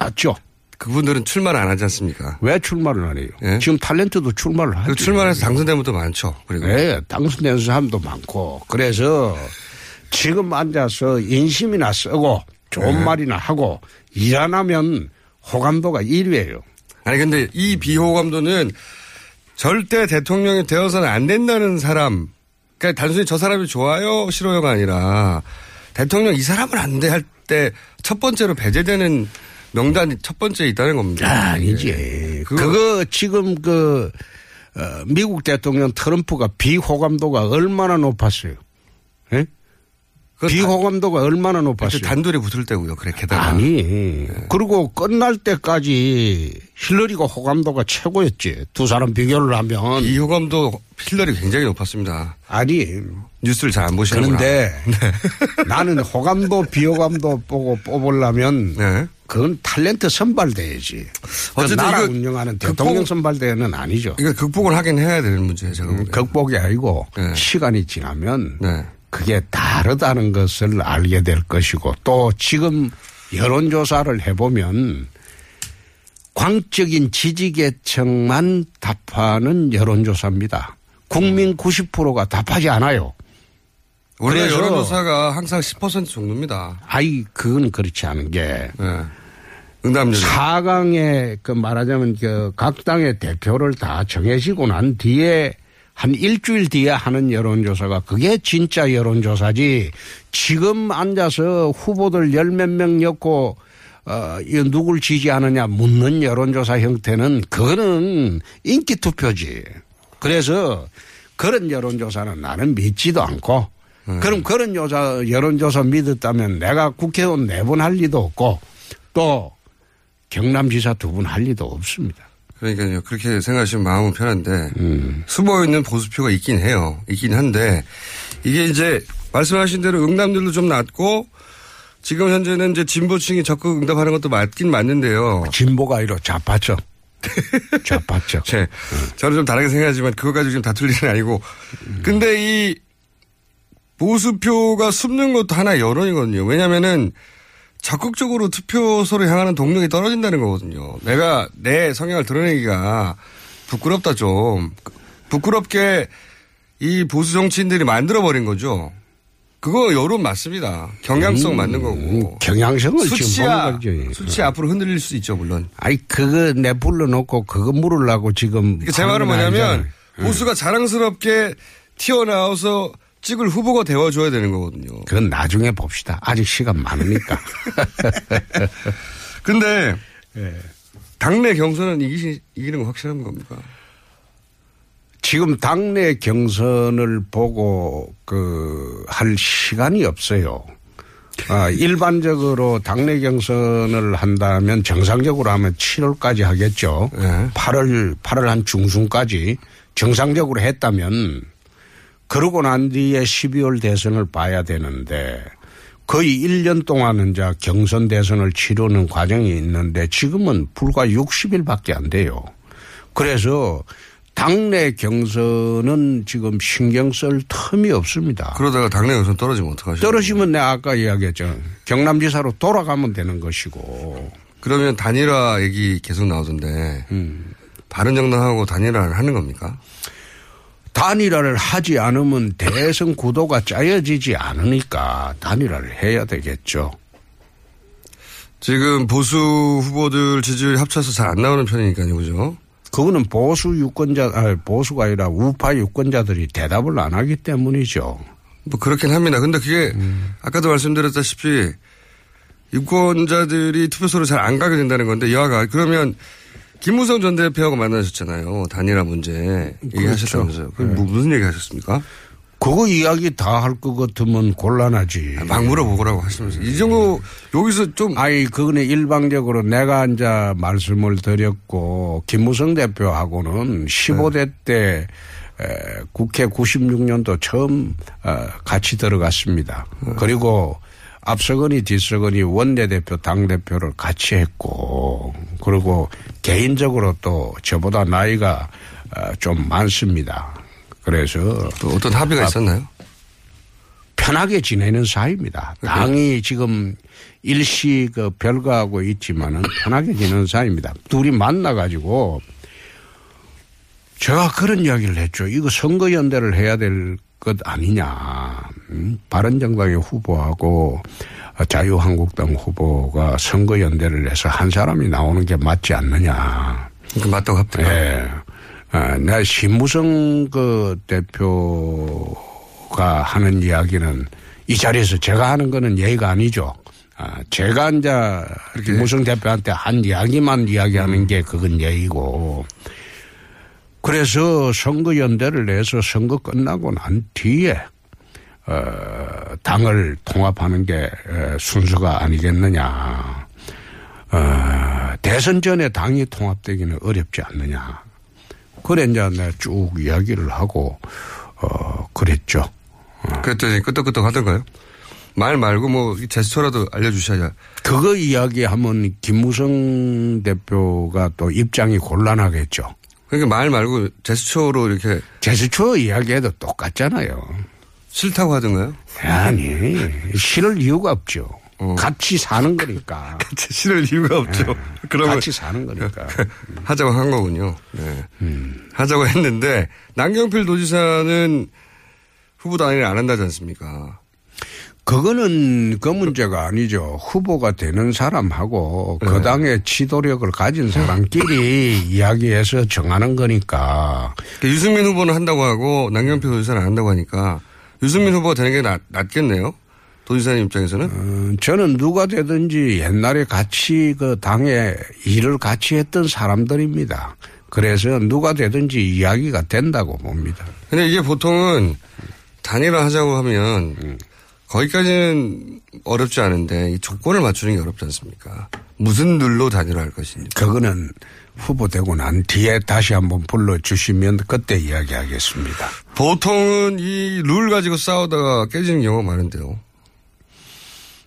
낮죠. 그분들은 출마를 안 하지 않습니까? 왜 출마를 안 해요? 예? 지금 탤런트도 출마를 하죠. 출마해서 당선되면 또 많죠. 그리고. 네, 당선된 사람도 많고. 그래서 지금 앉아서 인심이나 쓰고 좋은 예. 말이나 하고 일 안 하면 호감도가 일 위예요. 아니 근데 이 비호감도는 절대 대통령이 되어서는 안 된다는 사람. 그러니까 단순히 저 사람이 좋아요 싫어요가 아니라 대통령 이 사람은 안 돼 할 때 첫 번째로 배제되는 명단이 첫 번째에 있다는 겁니다. 아, 아니지. 그거, 그거 지금 그 어, 미국 대통령 트럼프가 비호감도가 얼마나 높았어요. 예? 비호감도가 단, 얼마나 높았어요. 단둘이 붙을 때고요. 그래, 게다가. 아니. 네. 그리고 끝날 때까지 힐러리가 호감도가 최고였지. 두 사람 비교를 하면. 이 호감도 힐러리 굉장히 높았습니다. 아니. 뉴스를 잘 안 보시는구나. 그런데 네. 나는 호감도 비호감도 보고 뽑으려면 네. 그건 탤런트 선발대회지. 그러니까 나라 운영하는 대통령 선발대회는 아니죠. 이거 극복을 하긴 해야 되는 문제예요. 제가 음, 극복이 아니고 네. 시간이 지나면 네. 그게 다르다는 것을 알게 될 것이고 또 지금 여론조사를 해보면 광적인 지지계층만 답하는 여론조사입니다. 국민 구십 퍼센트가 답하지 않아요. 원래 여론조사가 항상 십 퍼센트 정도입니다. 아이, 그건 그렇지 않은 게. 네. 응답률. 사 강에 그 말하자면 그 각 당의 대표를 다 정해지고 난 뒤에 한 일주일 뒤에 하는 여론조사가 그게 진짜 여론조사지. 지금 앉아서 후보들 열 몇 명 넣고 어, 누굴 지지하느냐 묻는 여론조사 형태는 그거는 인기 투표지. 그래서 그런 여론조사는 나는 믿지도 않고 음. 그럼 그런 여자, 여론조사 믿었다면 내가 국회의원 네 분 할 리도 없고 또 경남지사 두 분 할 리도 없습니다. 그러니까요. 그렇게 생각하시면 마음은 편한데 음. 숨어있는 보수표가 있긴 해요. 있긴 한데 이게 이제 말씀하신 대로 응답률도 좀 낮고 지금 현재는 이제 진보층이 적극 응답하는 것도 맞긴 맞는데요. 진보가 아니라 좌파죠. 좌파죠. 네. 음. 저는 좀 다르게 생각하지만 그것까지 지금 다툴 일은 아니고 음. 근데 이 보수표가 숨는 것도 하나의 여론이거든요. 왜냐면은 적극적으로 투표소로 향하는 동력이 떨어진다는 거거든요. 내가 내 성향을 드러내기가 부끄럽다 좀. 부끄럽게 이 보수 정치인들이 만들어버린 거죠. 그거 여론 맞습니다. 경향성 음, 맞는 거고. 경향성을 수치야, 지금 보는 거죠. 수치 앞으로 흔들릴 수 있죠 물론. 아니 그거 내 불러놓고 그거 물으려고 지금. 제 말은 뭐냐면 음. 보수가 자랑스럽게 튀어나와서 찍을 후보가 되어줘야 되는 거거든요. 그건 나중에 봅시다. 아직 시간 많으니까. 근데 네. 당내 경선은 이기시, 이기는 거 확실한 겁니까? 지금 당내 경선을 보고 그 할 시간이 없어요. 아, 일반적으로 당내 경선을 한다면 정상적으로 하면 칠월까지 하겠죠. 네. 팔월, 팔월 한 중순까지 정상적으로 했다면 그러고 난 뒤에 십이월 대선을 봐야 되는데 거의 일 년 동안은 자 경선 대선을 치르는 과정이 있는데 지금은 불과 육십 일밖에 안 돼요. 그래서 당내 경선은 지금 신경 쓸 틈이 없습니다. 그러다가 당내 경선 떨어지면 어떡하시죠? 떨어지면 내가 아까 이야기했죠. 경남지사로 돌아가면 되는 것이고. 그러면 단일화 얘기 계속 나오던데 음. 바른정당하고 단일화를 하는 겁니까? 단일화를 하지 않으면 대선 구도가 짜여지지 않으니까 단일화를 해야 되겠죠. 지금 보수 후보들 지지율이 합쳐서 잘 안 나오는 편이니까요, 그죠? 그거는 보수 유권자, 아니, 보수가 아니라 우파 유권자들이 대답을 안 하기 때문이죠. 뭐 그렇긴 합니다. 근데 그게 음. 아까도 말씀드렸다시피 유권자들이 투표소를 잘 안 가게 된다는 건데 여하가 그러면 김무성 전 대표하고 만나셨잖아요. 단일화 문제 얘기하셨다면서요. 그렇죠. 네. 무슨 얘기하셨습니까? 그거 이야기 다 할 것 같으면 곤란하지. 아, 막 물어보라고 하시면서. 이 정도 여기서 좀. 아니 그거는 일방적으로 내가 이제 말씀을 드렸고 김무성 대표하고는 십오 대 네. 때 국회 구십육 년도 처음 같이 들어갔습니다. 네. 그리고 앞서거니 뒤서거니 원내대표 당대표를 같이 했고 그리고 개인적으로 또 저보다 나이가 좀 많습니다. 그래서 또 어떤 합의가 있었나요? 편하게 지내는 사이입니다. 그러니까. 당이 지금 일시 그 별거하고 있지만은 편하게 지내는 사이입니다. 둘이 만나가지고 제가 그런 이야기를 했죠. 이거 선거연대를 해야 될 것 아니냐. 음, 바른정당의 후보하고 자유한국당 후보가 선거연대를 해서 한 사람이 나오는 게 맞지 않느냐. 그 맞다고 합니다. 예. 아, 내가 김무성 그 대표가 하는 이야기는 이 자리에서 제가 하는 거는 예의가 아니죠. 아, 제가 이제 김무성 대표한테 한 이야기만 이야기하는 게 그건 예의고. 그래서 선거연대를 해서 선거 끝나고 난 뒤에 어, 당을 통합하는 게 순서가 아니겠느냐. 어, 대선 전에 당이 통합되기는 어렵지 않느냐. 그래 이제 내가 쭉 이야기를 하고 어, 그랬죠. 어. 그랬더니 끄떡끄떡 하던가요? 말 말고 뭐 제스처라도 알려주셔야. 그거 이야기하면 김무성 대표가 또 입장이 곤란하겠죠. 그러니까 말 말고 제스처로 이렇게. 제스처 이야기해도 똑같잖아요. 싫다고 하던가요? 아니, 싫을 이유가 없죠. 어. 같이 사는 거니까. 같이 싫을 이유가 없죠. 네. 그러면 같이 사는 거니까. 하자고 한 거군요. 네. 음. 하자고 했는데 남경필 도지사는 후보 단일을 안 한다지 않습니까? 그거는 그 문제가 아니죠. 후보가 되는 사람하고 네. 그 당의 지도력을 가진 사람끼리 이야기해서 정하는 거니까. 그러니까 유승민 후보는 한다고 하고 남경필 도지사는 안 한다고 하니까 유승민 후보가 되는 게 낫, 낫겠네요. 도지사님 입장에서는. 음, 저는 누가 되든지 옛날에 같이 그 당에 일을 같이 했던 사람들입니다. 그래서 누가 되든지 이야기가 된다고 봅니다. 근데 이게 보통은 단일화하자고 하면 음. 거기까지는 어렵지 않은데 이 조건을 맞추는 게 어렵지 않습니까? 무슨 룰로 단일화할 것입니까? 그거는 후보되고 난 뒤에 다시 한번 불러주시면 그때 이야기하겠습니다. 보통은 이 룰 가지고 싸우다가 깨지는 경우가 많은데요.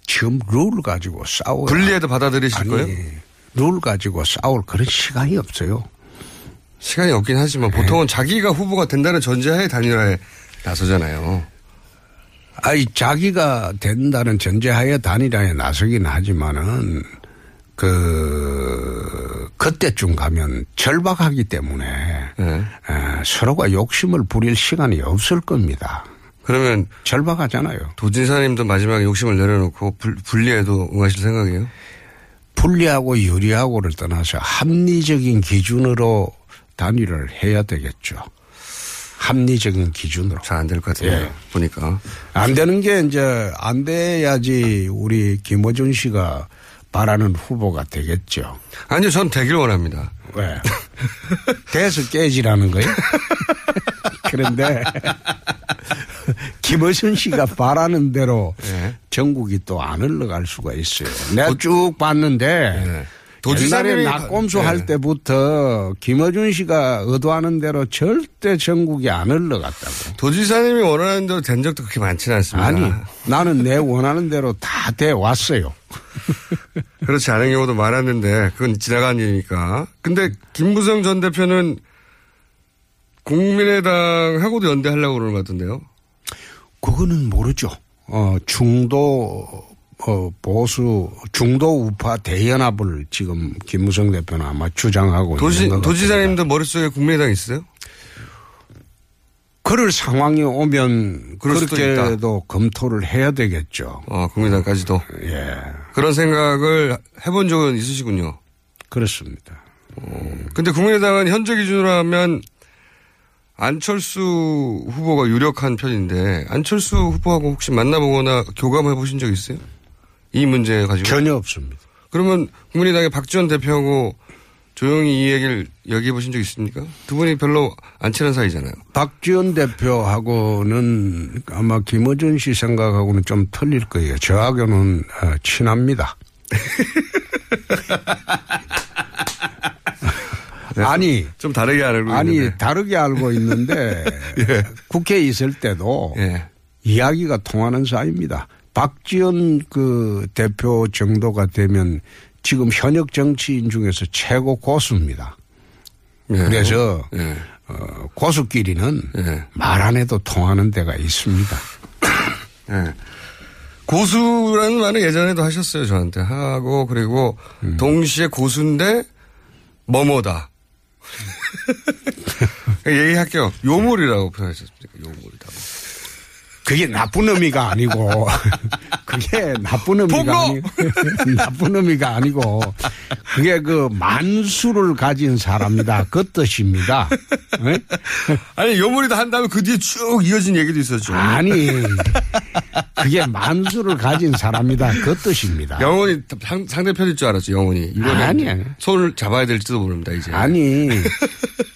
지금 룰 가지고 싸워요. 분리해도 받아들이실 아니, 거예요? 룰 가지고 싸울 그런 시간이 없어요. 시간이 없긴 하지만 보통은 네. 자기가 후보가 된다는 전제하에 단일화에 나서잖아요. 아니, 자기가 된다는 전제하에 단일화에 나서긴 하지만은, 그, 그때쯤 가면 절박하기 때문에, 네. 서로가 욕심을 부릴 시간이 없을 겁니다. 그러면. 절박하잖아요. 도지사님도 마지막에 욕심을 내려놓고 분리해도 응하실 생각이에요? 분리하고 유리하고를 떠나서 합리적인 기준으로 단일화를 해야 되겠죠. 합리적인 기준으로. 잘 안 될 것 같아요. 예. 보니까. 안 되는 게 이제 안 돼야지 우리 김호준 씨가 바라는 후보가 되겠죠. 아니요. 전 되길 원합니다. 왜? 돼서 깨지라는 거예요? 그런데 김호준 씨가 바라는 대로 예. 전국이 또 안 흘러갈 수가 있어요. 내가 쭉 봤는데. 예. 도지사님이 낙검수 네. 할 때부터 김어준 씨가 의도하는 대로 절대 전국이 안 흘러갔다고. 도지사님이 원하는 대로 된 적도 그렇게 많지는 않습니다. 아니, 나는 내 원하는 대로 다 돼 왔어요. 그렇지 않은 경우도 많았는데 그건 지나간 일이니까. 근데 김무성 전 대표는 국민의당하고도 연대하려고 그러는 것 같은데요. 그거는 모르죠. 어, 중도... 어, 보수 중도 우파 대연합을 지금 김무성 대표는 아마 주장하고 도시, 있는 것 같아요. 도지사님도 머릿속에 국민의당 있어요? 그럴 상황이 오면 그렇게도 검토를 해야 되겠죠. 어, 국민의당까지도? 예. 그런 생각을 해본 적은 있으시군요. 그렇습니다. 그런데 어, 국민의당은 현재 기준으로 하면 안철수 후보가 유력한 편인데 안철수 후보하고 혹시 만나보거나 교감해 보신 적 있어요? 이 문제 가지고? 전혀 없습니다. 그러면 국민의당의 박지원 대표하고 조용히 이 얘기를 얘기해 보신 적 있습니까? 두 분이 별로 안 친한 사이잖아요. 박지원 대표하고는 아마 김어준 씨 생각하고는 좀 틀릴 거예요. 저하고는 친합니다. 네, 아니. 좀 다르게 알고 아니, 있는데. 아니, 다르게 알고 있는데 예. 국회에 있을 때도 예. 이야기가 통하는 사이입니다. 박지원 그 대표 정도가 되면 지금 현역 정치인 중에서 최고 고수입니다. 예. 그래서 예. 어, 고수끼리는 예. 말 안 해도 통하는 데가 있습니다. 예. 고수라는 말은 예전에도 하셨어요. 저한테 하고 그리고 음. 동시에 고수인데 뭐뭐다. 얘기할게요. 요물이라고 표현하셨습니까? 요물이라고. 그게 나쁜 의미가 아니고 그게 나쁜 의미가 아니 나쁜 의미가 아니고 그게 그 만수를 가진 사람이다 그 뜻입니다. 네? 아니 요머리도 한 다음에 그 뒤에 쭉 이어진 얘기도 있었죠. 아니 그게 만수를 가진 사람이다 그 뜻입니다. 영혼이 상대편일 줄 알았죠. 영혼이 이번에 손을 잡아야 될지도 모릅니다. 이제 아니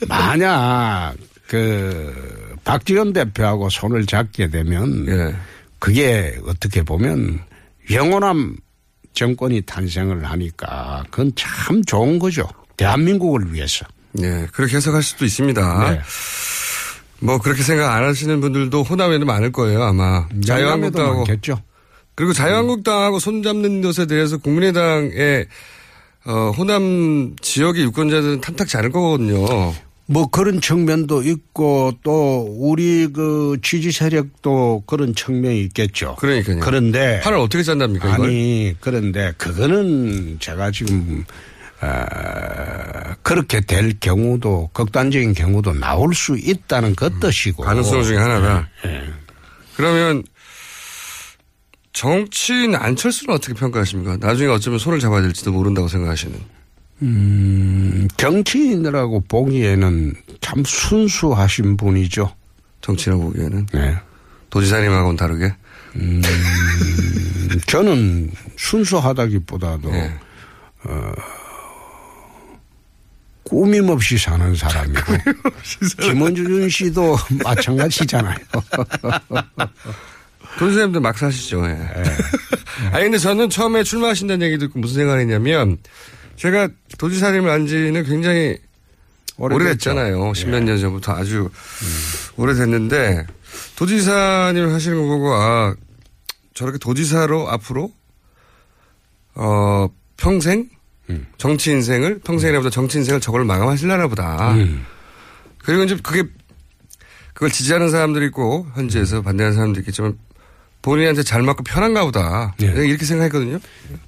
만약 그 박지원 대표하고 손을 잡게 되면 예. 그게 어떻게 보면 영원한 정권이 탄생을 하니까 그건 참 좋은 거죠. 대한민국을 위해서. 예, 그렇게 해석할 수도 있습니다. 네. 뭐 그렇게 생각 안 하시는 분들도 호남에는 많을 거예요 아마. 자유한국당하고 많겠죠. 그리고 자유한국당하고 손잡는 것에 대해서 국민의당의 어, 호남 지역의 유권자들은 탐탁지 않을 거거든요. 뭐 그런 측면도 있고 또 우리 그 지지 세력도 그런 측면이 있겠죠. 그러니까요. 그런데 판을 어떻게 짠답니까? 아니 이걸? 그런데 그거는 제가 지금 어, 그렇게 될 경우도 극단적인 경우도 나올 수 있다는 그 뜻이고. 가능성 중에 하나다. 네. 네. 그러면 정치인 안철수는 어떻게 평가하십니까? 나중에 어쩌면 손을 잡아야 될지도 모른다고 생각하시는. 음, 정치인이라고 보기에는 참 순수하신 분이죠. 정치인이라고 보기에는? 네. 도지사님하고는 다르게? 음, 저는 순수하다기보다도, 네. 어, 꾸밈 없이 사는 사람이고, 김원준 씨도 마찬가지잖아요. 도지사님도 막 사시죠. 네. 네. 아니, 근데 저는 처음에 출마하신다는 얘기 듣고 무슨 생각을 했냐면, 제가 도지사님을 안 지는 굉장히 오래됐잖아요. 십몇 예. 년 전부터 아주 음. 오래됐는데 도지사님을 하시는 거 보고 아 저렇게 도지사로 앞으로 어 평생 음. 정치 인생을 평생이라보다 정치 인생을 저걸 마감하시려나 보다. 음. 그리고 이제 그게 그걸 지지하는 사람들이 있고 현지에서 반대하는 사람들이 있겠지만 본인한테 잘 맞고 편한가 보다. 예. 이렇게 생각했거든요.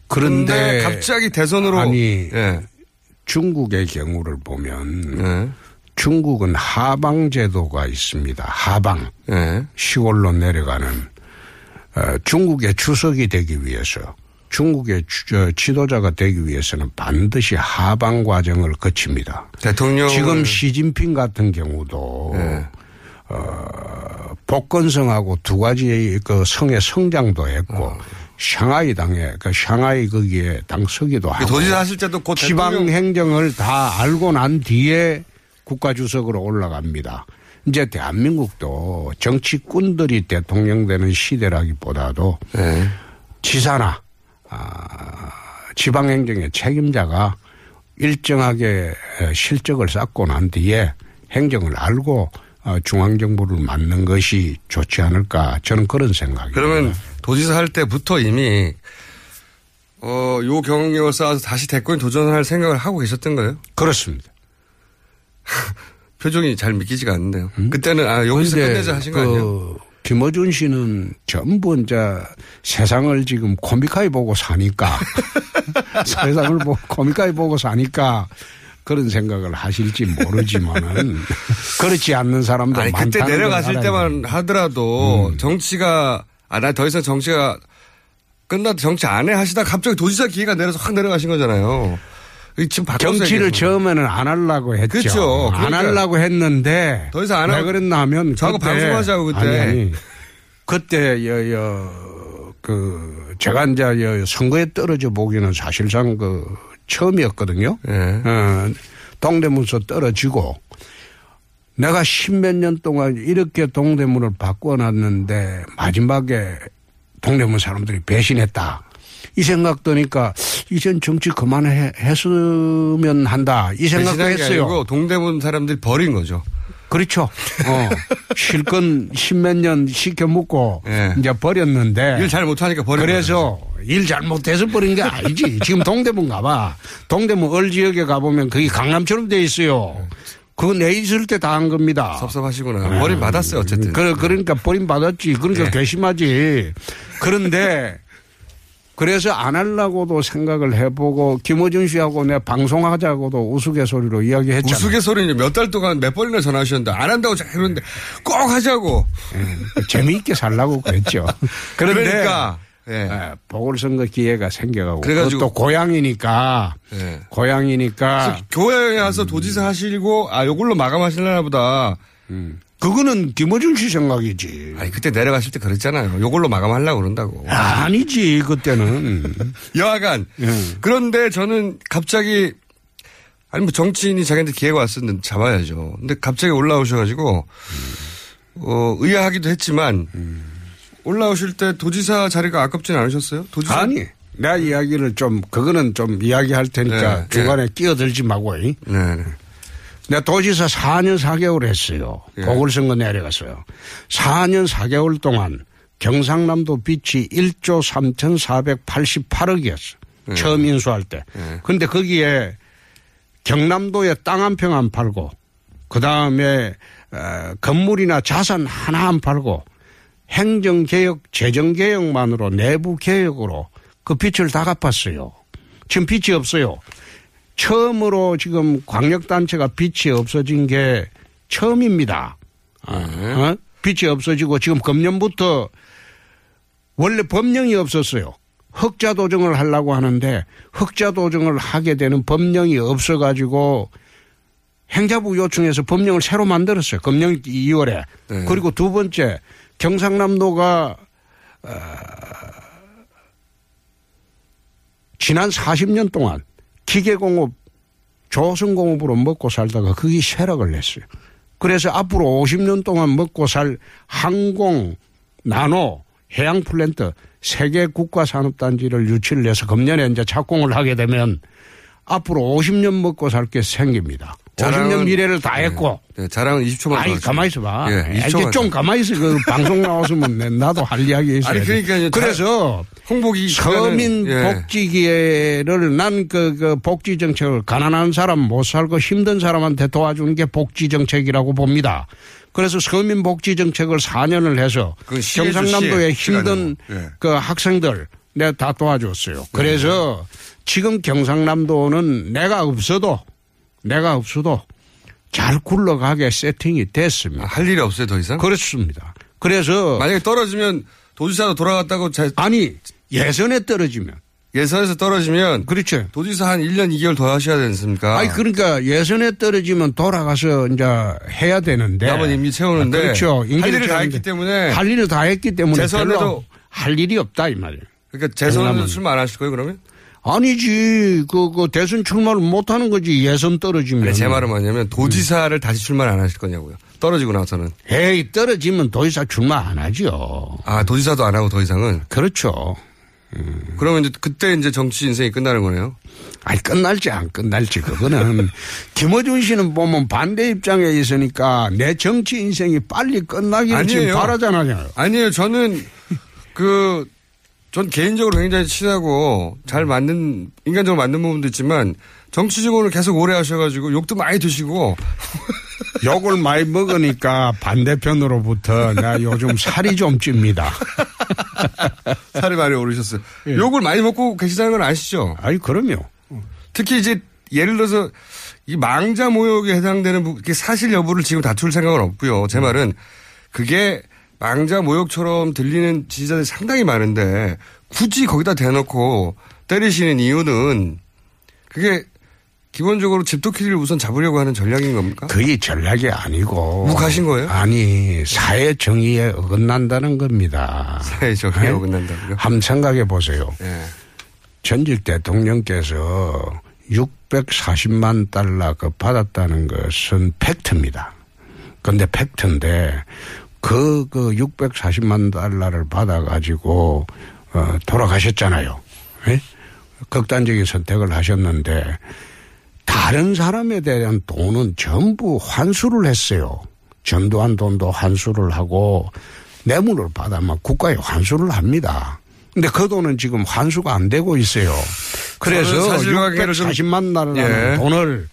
그런데, 그런데 갑자기 대선으로. 아니, 예. 중국의 경우를 보면 예. 중국은 하방 제도가 있습니다. 하방. 예. 시골로 내려가는 중국의 주석이 되기 위해서 중국의 지도자가 되기 위해서는 반드시 하방 과정을 거칩니다. 대통령 지금 시진핑 같은 경우도. 예. 어, 복건성하고 두 가지의 그 성의 성장도 했고, 어. 샹하이 당에, 그 샹하이 거기에 당서기도 하고. 도지사 하실 때도 곧 지방 행정을 다 알고 난 뒤에 국가주석으로 올라갑니다. 이제 대한민국도 정치꾼들이 대통령 되는 시대라기보다도 네. 지사나, 아, 지방 행정의 책임자가 일정하게 실적을 쌓고 난 뒤에 행정을 알고 중앙정부를 맡는 것이 좋지 않을까 저는 그런 생각이에요. 그러면 도지사 할 때부터 이미 어, 요 경력을 쌓아서 다시 대권에 도전할 생각을 하고 계셨던 거예요? 그렇습니다. 표정이 잘 믿기지가 않는데요. 음? 그때는 아 여기서 끝내자 하신 그 거 아니에요? 김어준 씨는 전부 이제 세상을 지금 코믹하게 보고 사니까 세상을 보고 코믹하게 보고 사니까 그런 생각을 하실지 모르지만은 그렇지 않는 사람도 많다는 걸 알아요. 그때 내려가실 때만 하더라도 음. 정치가 아, 나 더 이상 정치가 끝나도 정치 안 해 하시다 갑자기 도지사 기회가 내려서 확 내려가신 거잖아요. 지금 정치를 처음에는 안 하려고 했죠. 그렇죠. 안 그러니까 하려고 했는데 더 이상 안 하고 왜 그랬나 하면 저하고 방송하자고 그때 아니, 아니. 그때 여, 여, 그 제가 이제 여, 선거에 떨어져 보기는 사실상 그 처음이었거든요. 네. 어, 동대문서 떨어지고 내가 십몇 년 동안 이렇게 동대문을 바꿔놨는데 마지막에 동대문 사람들이 배신했다. 이 생각 드니까 이젠 정치 그만했으면 한다. 이 생각도 했어요. 아니고 동대문 사람들이 버린 거죠. 그렇죠. 어. 실컷 십몇 년 시켜먹고 네. 이제 버렸는데. 일 잘 못하니까 버린 거예요. 그래서 일 잘 못해서 버린 게 아니지. 지금 동대문 가봐. 동대문 얼 지역에 가보면 그게 강남처럼 돼 있어요. 그거 내 있을 때 다 한 겁니다. 섭섭하시구나. 네. 버림받았어요 어쨌든. 그러, 그러니까 버림받았지. 그러니까 네. 괘씸하지. 그런데 그래서 안 하려고도 생각을 해보고 김호준 씨하고 내 방송하자고도 우스갯소리로 이야기했잖아요. 우스갯소리는 몇 달 동안 몇 번이나 전화하셨는데 안 한다고 했는데 꼭 하자고. 네, 재미있게 살라고 그랬죠. 그런데 그러니까. 네. 네, 보궐선거 기회가 생겨가고 그래가지고 또 고향이니까 네. 고향이니까 교회에 와서 음. 도지사 하시고 아 요걸로 마감하시려나 보다. 음. 그거는 김어준 씨 생각이지. 아니 그때 내려가실 때 그랬잖아요. 요걸로 마감하려고 그런다고. 아, 아니지 그때는. 여하간 음. 그런데 저는 갑자기 아니 뭐 정치인이 자기한테 기회가 왔었는데 잡아야죠. 근데 갑자기 올라오셔가지고 음. 어, 의아하기도 했지만. 음. 올라오실 때 도지사 자리가 아깝진 않으셨어요? 도지사? 아니. 내가 이야기를 좀 그거는 좀 이야기할 테니까 네, 중간에 네. 끼어들지 마고. 네, 네. 내가 도지사 사 년 사 개월 했어요. 네. 보궐선거 내려갔어요. 사 년 사 개월 동안 경상남도 빚이 일조 삼천사백팔십팔억이었어. 네. 처음 인수할 때. 네. 근데 거기에 경남도에 땅 한 평 안 팔고 그다음에 건물이나 자산 하나 안 팔고 행정개혁, 재정개혁만으로 내부개혁으로 그 빚을 다 갚았어요. 지금 빚이 없어요. 처음으로 지금 광역단체가 빚이 없어진 게 처음입니다. 어? 빚이 없어지고 지금 금년부터 원래 법령이 없었어요. 흑자 도정을 하려고 하는데 흑자 도정을 하게 되는 법령이 없어가지고 행자부 요청해서 법령을 새로 만들었어요. 금년 이월에. 네. 그리고 두 번째 경상남도가 어, 지난 사십 년 동안 기계공업, 조선공업으로 먹고 살다가 그게 쇠락을 냈어요. 그래서 앞으로 오십 년 동안 먹고 살 항공, 나노, 해양 플랜트 세 개 국가산업단지를 유치를 해서 금년에 이제 착공을 하게 되면 앞으로 오십 년 먹고 살 게 생깁니다. 오십 년 미래를 다 했고. 네, 네, 자랑은 이십 초만. 아니, 가만히 있어봐. 네, 이십 초만 이제 좀 가만히 있어. 그 방송 나왔으면 나도 할 이야기 있어야 돼. 그러니까 그래서 홍보기 서민복지기회를 예. 난 그, 그 복지정책을 가난한 사람 못 살고 힘든 사람한테 도와주는 게 복지정책이라고 봅니다. 그래서 서민복지정책을 사 년을 해서 경상남도에 힘든 예. 그 학생들 내가 다 도와줬어요. 그래서 네. 지금 경상남도는 내가 없어도 내가 없어도 잘 굴러가게 세팅이 됐습니다. 아, 할 일이 없어요 더 이상? 그렇습니다. 그래서 만약에 떨어지면 도지사로 돌아갔다고 잘 아니 예선에 떨어지면 예선에서 떨어지면 그렇죠. 도지사 한 일 년 이 개월 더 하셔야 되지 않습니까? 아니 그러니까 예선에 떨어지면 돌아가서 이제 해야 되는데 남은 임기 채우는데 아, 그렇죠. 할 일을 다 했기 때문에 할 일을 다 했기 때문에 재선에도 할 일이 없다 이 말이에요. 그러니까 재선은 출마 안 하실 거예요 그러면? 아니지. 그, 그 대선 출마를 못하는 거지. 예선 떨어지면. 아니, 제 말은 뭐냐면 도지사를 음. 다시 출마를 안 하실 거냐고요. 떨어지고 나서는. 에이 떨어지면 도지사 출마 안 하죠. 아 도지사도 안 하고 더 이상은. 그렇죠. 음. 그러면 이제 그때 이제 정치 인생이 끝나는 거네요. 아니 끝날지 안 끝날지 그거는. 김어준 씨는 보면 반대 입장에 있으니까 내 정치 인생이 빨리 끝나기를 아니에요. 지금 바라잖아요. 아니에요. 저는 그. 전 개인적으로 굉장히 친하고 잘 맞는 인간적으로 맞는 부분도 있지만 정치적으로 계속 오래 하셔가지고 욕도 많이 드시고 욕을 많이 먹으니까 반대편으로부터 나 요즘 살이 좀 찝니다. 살이 많이 오르셨어요. 예. 욕을 많이 먹고 계시다는 건 아시죠? 아니 그럼요. 특히 이제 예를 들어서 이 망자 모욕에 해당되는 사실 여부를 지금 다툴 생각은 없고요. 제 말은 그게 망자 모욕처럼 들리는 지지자들이 상당히 많은데 굳이 거기다 대놓고 때리시는 이유는 그게 기본적으로 집토끼를 우선 잡으려고 하는 전략인 겁니까? 그게 전략이 아니고. 묵하신 거예요? 아니 사회 정의에 어긋난다는 겁니다. 사회 정의에 어긋난다고요? 한번 생각해 보세요. 네. 전직 대통령께서 육백사십만 달러 그 받았다는 것은 팩트입니다. 그런데 팩트인데 그, 그, 육백사십만 달러를 받아가지고, 어, 돌아가셨잖아요. 예? 극단적인 선택을 하셨는데, 다른 사람에 대한 돈은 전부 환수를 했어요. 전두환 돈도 환수를 하고, 뇌물을 받아만 국가에 환수를 합니다. 근데 그 돈은 지금 환수가 안 되고 있어요. 그래서 육백사십만 달러라는 예. 돈을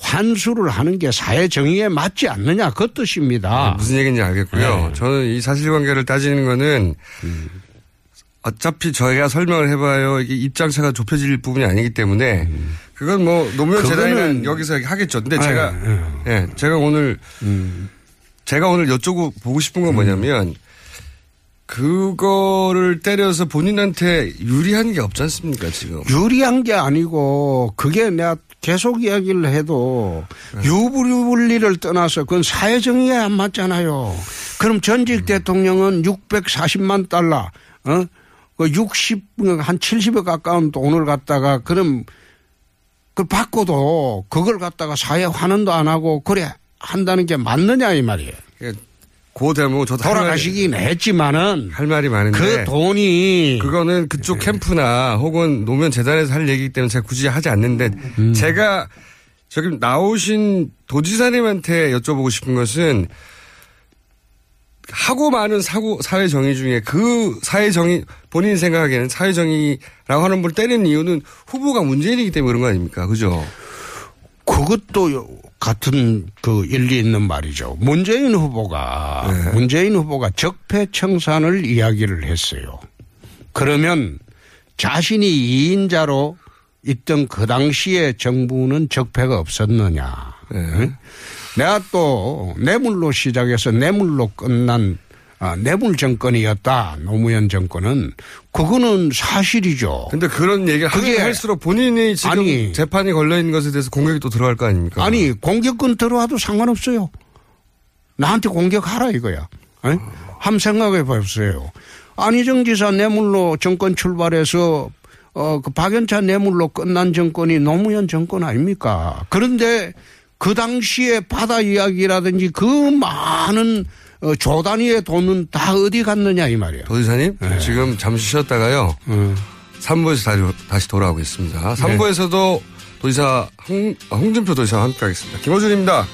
환수를 하는 게 사회 정의에 맞지 않느냐 그 뜻입니다. 무슨 얘기인지 알겠고요. 네. 저는 이 사실관계를 따지는 거는 음. 어차피 저희가 설명을 해봐요. 이게 입장차가 좁혀질 부분이 아니기 때문에 음. 그건 뭐 노무현 재단은 여기서 하겠죠. 근데 아유, 제가 아유. 예, 제가 오늘 음. 제가 오늘 여쭤보고 싶은 건 뭐냐면 음. 그거를 때려서 본인한테 유리한 게 없지 않습니까 지금? 유리한 게 아니고 그게 내가 계속 이야기를 해도 네. 유불리를 떠나서 그건 사회정의에 안 맞잖아요. 그럼 전직 음. 대통령은 육백사십만 달러, 어? 그 육십, 한 칠십에 가까운 돈을 갖다가 그럼 그걸 받고도 그걸 갖다가 사회 환원도 안 하고 그래 한다는 게 맞느냐 이 말이에요. 그 대목 저도 돌아가시긴 할 말이, 했지만은 할 말이 많은데 그 돈이 그거는 그쪽 캠프나 혹은 노무현 재단에서 할 얘기이기 때문에 제가 굳이 하지 않는데 음. 제가 저기 나오신 도지사님한테 여쭤보고 싶은 것은 하고 많은 사고 사회 정의 중에 그 사회 정의 본인 생각하기에는 사회 정의라고 하는 분을 때리는 이유는 후보가 문재인이기 때문에 그런 거 아닙니까? 그죠? 그것도 같은 그 일리 있는 말이죠. 문재인 후보가 네. 문재인 후보가 적폐청산을 이야기를 했어요. 그러면 자신이 이인자로 있던 그 당시에 정부는 적폐가 없었느냐. 네. 내가 또 뇌물로 시작해서 뇌물로 끝난 아, 뇌물 정권이었다. 노무현 정권은. 그거는 사실이죠. 근데 그런 얘기를 하게 할수록 본인이 지금 아니, 재판이 걸려있는 것에 대해서 공격이 또 들어갈 거 아닙니까? 아니, 공격은 들어와도 상관없어요. 나한테 공격하라 이거야. 에? 한번 생각해 보세요. 안희정 지사 뇌물로 정권 출발해서 어, 그 박연차 뇌물로 끝난 정권이 노무현 정권 아닙니까? 그런데 그 당시에 바다 이야기라든지 그 많은 어, 조 단위의 돈은 다 어디 갔느냐 이 말이에요. 도지사님 네. 지금 잠시 쉬었다가요. 음. 삼 부에서 다시, 다시 돌아오겠습니다. 삼 부에서도 네. 도지사 홍, 홍준표 도지사와 함께하겠습니다. 김호준입니다.